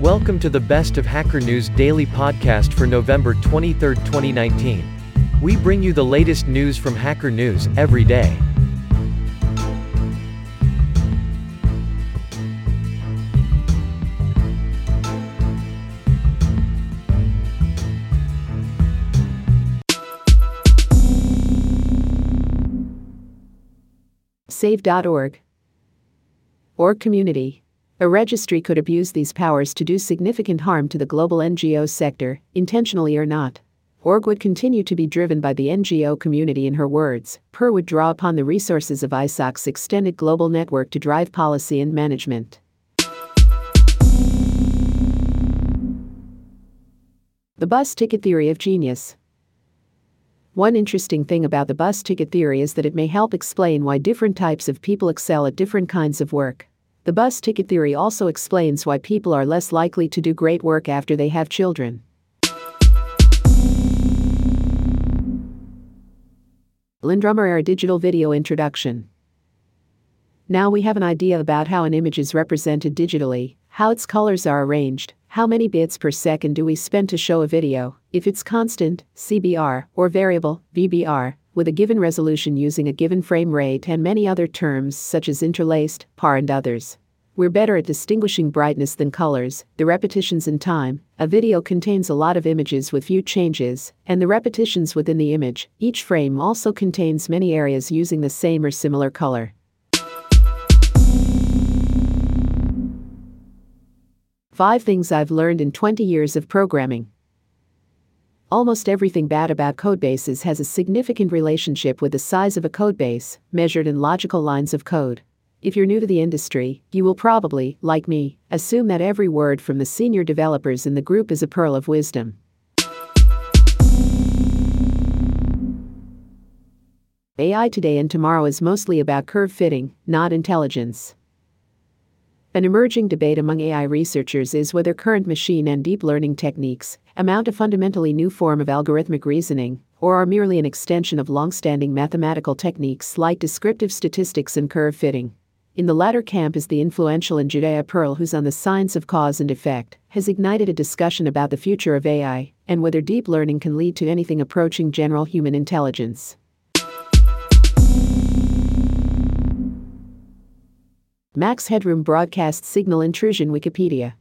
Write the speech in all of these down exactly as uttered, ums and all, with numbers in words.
Welcome to the Best of Hacker News daily podcast for November twenty-third, twenty nineteen. We bring you the latest news from Hacker News every day. Save dot org. Org community. A registry could abuse these powers to do significant harm to the global N G O sector, intentionally or not. Org would continue to be driven by the N G O community. In her words, P A R would draw upon the resources of I S O C's extended global network to drive policy and management. The Bus Ticket Theory of Genius. One interesting thing about the bus ticket theory is that it may help explain why different types of people excel at different kinds of work. The bus ticket theory also explains why people are less likely to do great work after they have children. Lindrummer Digital Video Introduction. Now we have an idea about how an image is represented digitally, how its colors are arranged, how many bits per second do we spend to show a video, if it's constant, C B R, or variable, V B R, with a given resolution using a given frame rate, and many other terms such as interlaced, P A R and others. We're better at distinguishing brightness than colors, the repetitions in time. A video contains a lot of images with few changes, and the repetitions within the image. Each frame also contains many areas using the same or similar color. Five things I've learned in twenty years of programming. Almost everything bad about codebases has a significant relationship with the size of a codebase, measured in logical lines of code. If you're new to the industry, you will probably, like me, assume that every word from the senior developers in the group is a pearl of wisdom. A I today and tomorrow is mostly about curve fitting, not intelligence. An emerging debate among A I researchers is whether current machine and deep learning techniques amount to a fundamentally new form of algorithmic reasoning, or are merely an extension of long-standing mathematical techniques like descriptive statistics and curve fitting. In the latter camp is the influential and Judea Pearl, who's on the science of cause and effect, has ignited a discussion about the future of A I and whether deep learning can lead to anything approaching general human intelligence. Max Headroom Broadcast Signal Intrusion. Wikipedia.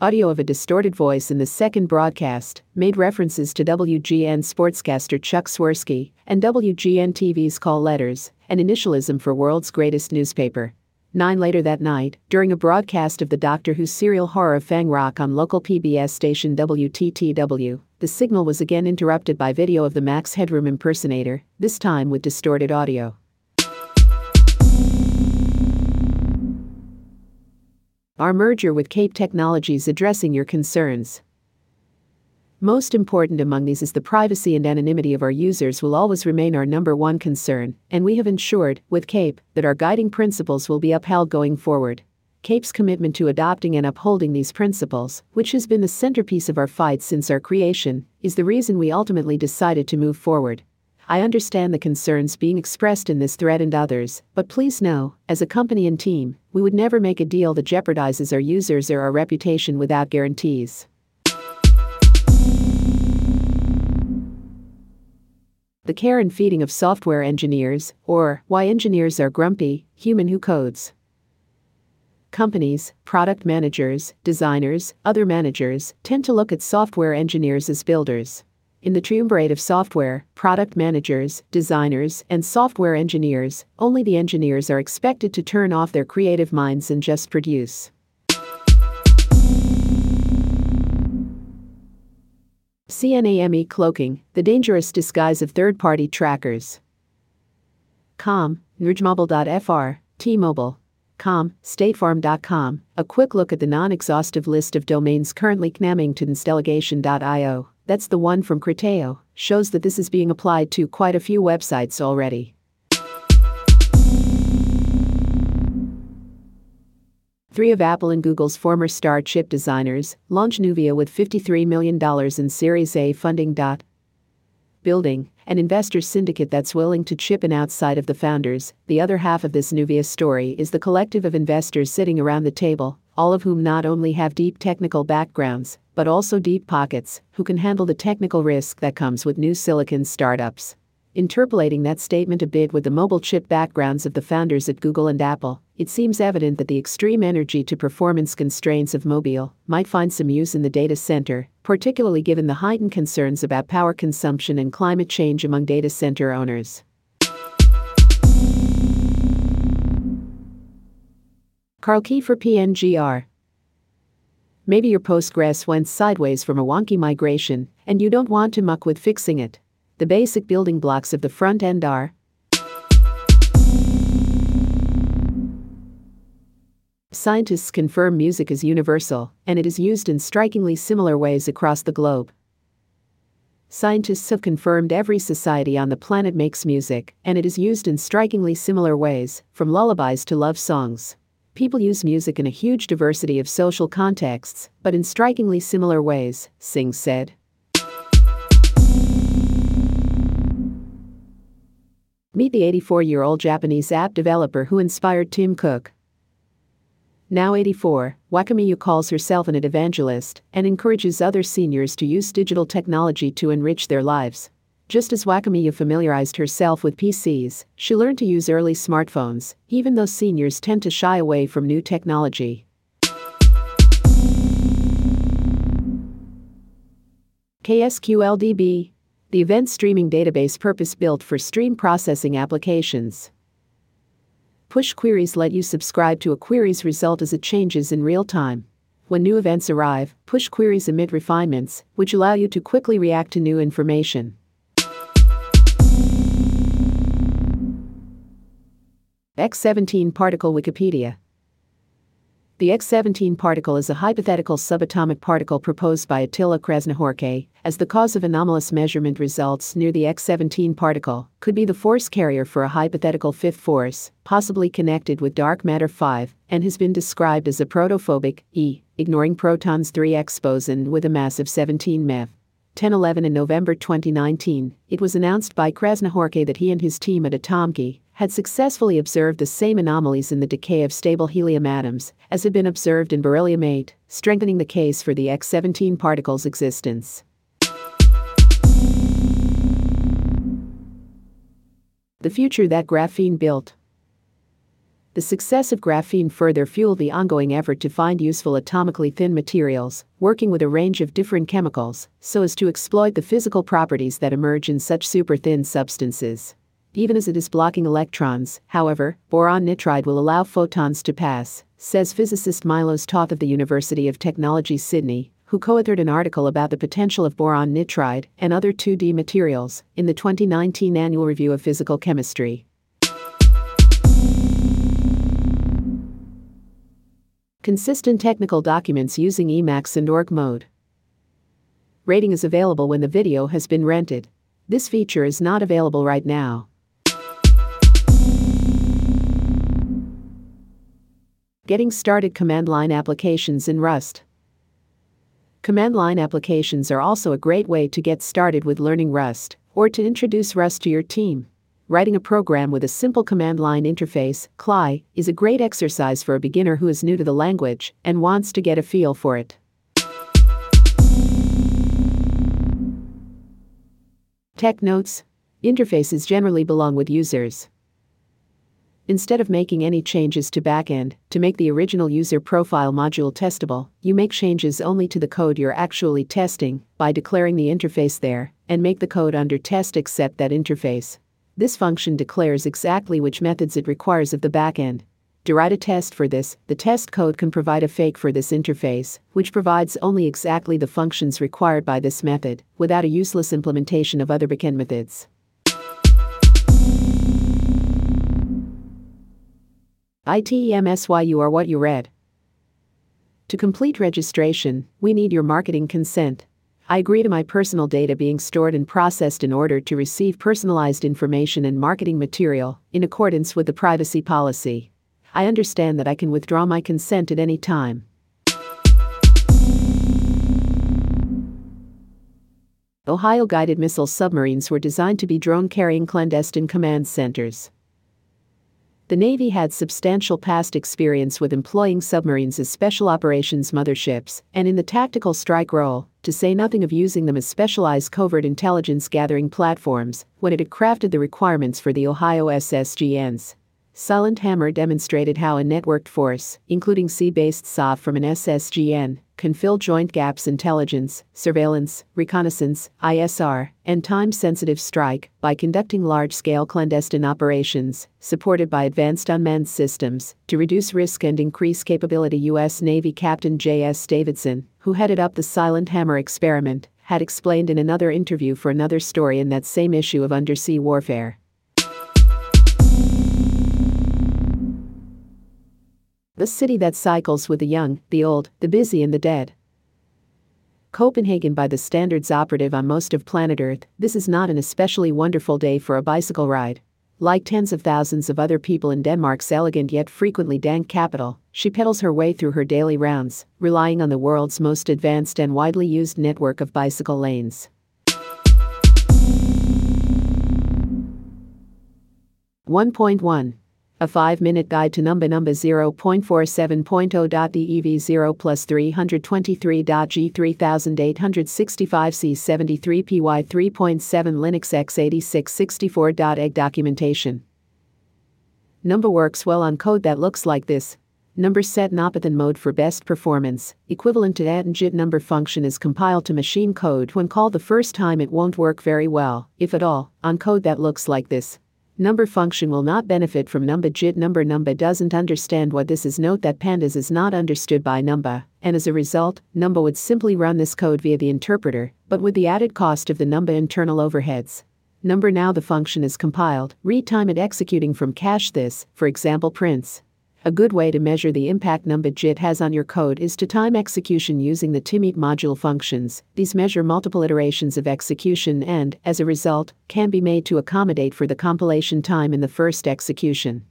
Audio of a distorted voice in the second broadcast made references to W G N sportscaster Chuck Swirsky and W G N T V's call letters, an initialism for world's greatest newspaper. Nine later that night, during a broadcast of the Doctor Who serial horror Fang Rock on local P B S station W T T W, the signal was again interrupted by video of the Max Headroom impersonator, this time with distorted audio. Our merger with Cape Technologies addressing your concerns. Most important among these is the privacy and anonymity of our users will always remain our number one concern, and we have ensured, with Cape, that our guiding principles will be upheld going forward. Cape's commitment to adopting and upholding these principles, which has been the centerpiece of our fight since our creation, is the reason we ultimately decided to move forward. I understand the concerns being expressed in this thread and others, but please know, as a company and team, we would never make a deal that jeopardizes our users or our reputation without guarantees. The care and feeding of software engineers, or why engineers are grumpy, human who codes. Companies, product managers, designers, other managers tend to look at software engineers as builders. In the triumvirate of software, product managers, designers, and software engineers, only the engineers are expected to turn off their creative minds and just produce. C NAME cloaking, the dangerous disguise of third-party trackers. com, nridgemobile dot f r, T-Mobile. com, statefarm dot com, a quick look at the non-exhaustive list of domains currently CNAMEing to delegation dot i o. That's the one from Criteo, shows that this is being applied to quite a few websites already. Three of Apple and Google's former star chip designers launch Nuvia with fifty-three million dollars in Series A funding. Building an investor syndicate that's willing to chip in outside of the founders. The other half of this Nuvia story is the collective of investors sitting around the table, all of whom not only have deep technical backgrounds, but also deep pockets, who can handle the technical risk that comes with new silicon startups. Interpolating that statement a bit with the mobile chip backgrounds of the founders at Google and Apple, it seems evident that the extreme energy to performance constraints of mobile might find some use in the data center, particularly given the heightened concerns about power consumption and climate change among data center owners. Carl Key for P N G R. Maybe your Postgres went sideways from a wonky migration, and you don't want to muck with fixing it. The basic building blocks of the front end are scientists confirm music is universal, and it is used in strikingly similar ways across the globe. Scientists have confirmed every society on the planet makes music, and it is used in strikingly similar ways, from lullabies to love songs. People use music in a huge diversity of social contexts, but in strikingly similar ways, Singh said. Meet the eighty-four-year-old Japanese app developer who inspired Tim Cook. Now eighty-four, Wakamiya calls herself an evangelist and encourages other seniors to use digital technology to enrich their lives. Just as Wakamiya familiarized herself with P Cs, she learned to use early smartphones, even though seniors tend to shy away from new technology. K S Q L D B, the event streaming database purpose-built for stream processing applications. Push queries let you subscribe to a query's result as it changes in real time. When new events arrive, push queries emit refinements, which allow you to quickly react to new information. X seventeen particle Wikipedia. The X seventeen particle is a hypothetical subatomic particle proposed by Attila Krasnohorke as the cause of anomalous measurement results near the X seventeen particle, could be the force carrier for a hypothetical fifth force, possibly connected with dark matter five, and has been described as a protophobic, e, ignoring protons three x boson with a mass of seventeen mev. ten eleven in November twenty nineteen, it was announced by Krasnohorke that he and his team at Atomki had successfully observed the same anomalies in the decay of stable helium atoms as had been observed in beryllium eight, strengthening the case for the X seventeen particle's existence. The future that graphene built. The success of graphene further fueled the ongoing effort to find useful atomically thin materials, working with a range of different chemicals, so as to exploit the physical properties that emerge in such super-thin substances. Even as it is blocking electrons, however, boron nitride will allow photons to pass, says physicist Milos Toth of the University of Technology Sydney, who co-authored an article about the potential of boron nitride and other two D materials in the twenty nineteen Annual Review of Physical Chemistry. Consistent technical documents using Emacs and org mode. Rating is available when the video has been rented. This feature is not available right now. Getting started command line applications in Rust. Command line applications are also a great way to get started with learning Rust, or to introduce Rust to your team. Writing a program with a simple command line interface, C L I, is a great exercise for a beginner who is new to the language and wants to get a feel for it. Tech notes. Interfaces generally belong with users. Instead of making any changes to backend, to make the original user profile module testable, you make changes only to the code you're actually testing by declaring the interface there, and make the code under test except that interface. This function declares exactly which methods it requires of the backend. To write a test for this, the test code can provide a fake for this interface, which provides only exactly the functions required by this method, without a useless implementation of other backend methods. I T M S Y U are what you read. To complete registration, we need your marketing consent. I agree to my personal data being stored and processed in order to receive personalized information and marketing material in accordance with the privacy policy. I understand that I can withdraw my consent at any time. Ohio guided missile submarines were designed to be drone-carrying clandestine command centers. the Navy had substantial past experience with employing submarines as special operations motherships and in the tactical strike role, to say nothing of using them as specialized covert intelligence gathering platforms when it had crafted the requirements for the Ohio S S G Ns. Silent Hammer demonstrated how a networked force, including sea-based S A from an S S G N, can fill joint gaps intelligence, surveillance, reconnaissance, I S R, and time-sensitive strike by conducting large-scale clandestine operations, supported by advanced unmanned systems, to reduce risk and increase capability. U S Navy Captain J S Davidson, who headed up the Silent Hammer experiment, had explained in another interview for another story in that same issue of Undersea Warfare. The city that cycles with the young, the old, the busy and the dead. Copenhagen by the standards operative on most of planet Earth, this is not an especially wonderful day for a bicycle ride. Like tens of thousands of other people in Denmark's elegant yet frequently dank capital, she pedals her way through her daily rounds, relying on the world's most advanced and widely used network of bicycle lanes. one point one A five-minute guide to Numba Numba zero point four seven point zero. The E V zero plus three twenty-three G three eight six five C seven three P Y three point seven Linux x eighty-six sixty-four. Egg documentation. Numba works well on code that looks like this. Number set Nopathan mode for best performance, equivalent to that, and J I T number function is compiled to machine code. When called the first time, it won't work very well, if at all, on code that looks like this. Number function will not benefit from Numba J I T number. Numba doesn't understand what this is. Note that pandas is not understood by Numba, and as a result, Numba would simply run this code via the interpreter, but with the added cost of the Numba internal overheads. Number now the function is compiled, read time at executing from cache this, for example prints. A good way to measure the impact Numba J I T has on your code is to time execution using the timit module functions. These measure multiple iterations of execution and, as a result, can be made to accommodate for the compilation time in the first execution.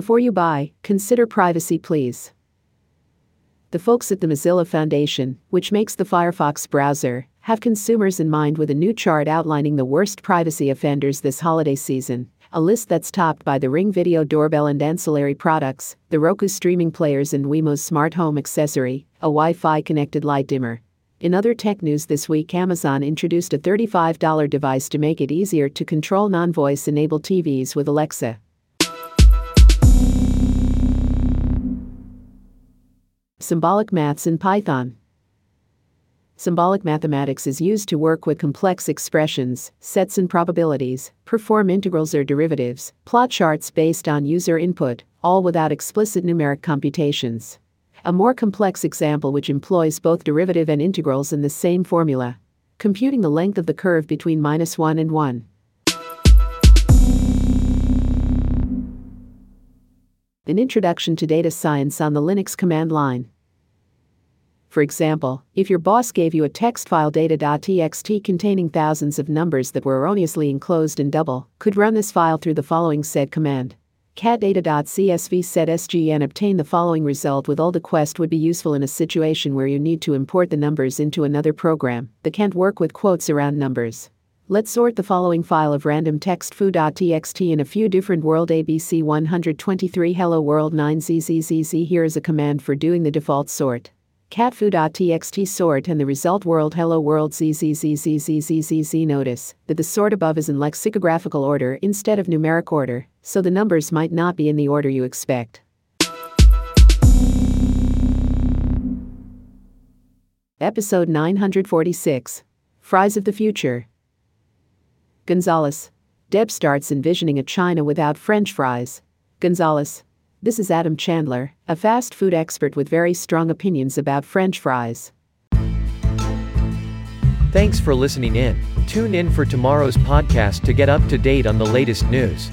Before you buy, consider privacy, please. The folks at the Mozilla Foundation, which makes the Firefox browser, have consumers in mind with a new chart outlining the worst privacy offenders this holiday season, a list that's topped by the Ring video doorbell and ancillary products, the Roku streaming players and Wimo's smart home accessory, a Wi-Fi connected light dimmer. In other tech news this week, Amazon introduced a thirty-five dollars device to make it easier to control non-voice-enabled T Vs with Alexa. Symbolic maths in Python. Symbolic mathematics is used to work with complex expressions, sets and probabilities, perform integrals or derivatives, plot charts based on user input, all without explicit numeric computations. A more complex example which employs both derivative and integrals in the same formula. Computing the length of the curve between minus one and one. An introduction to data science on the Linux command line. For example, if your boss gave you a text file data.txt containing thousands of numbers that were erroneously enclosed in double, could run this file through the following sed command. Cat data.csv sed sgn obtain the following result. With all the quest would be useful in a situation where you need to import the numbers into another program that can't work with quotes around numbers. Let's sort the following file of random text foo.txt in a few different world A B C one twenty-three hello world nine zero zero zero. Here is a command for doing the default sort. Cat foo.txt sort and the result world hello world zzzzzzzzz. Notice that the sort above is in lexicographical order instead of numeric order, so the numbers might not be in the order you expect. Episode nine forty-six. Fries of the Future. Gonzalez. Deb starts envisioning a China without French fries. Gonzalez. This is Adam Chandler, a fast food expert with very strong opinions about French fries. Thanks for listening in. Tune in for tomorrow's podcast to get up to date on the latest news.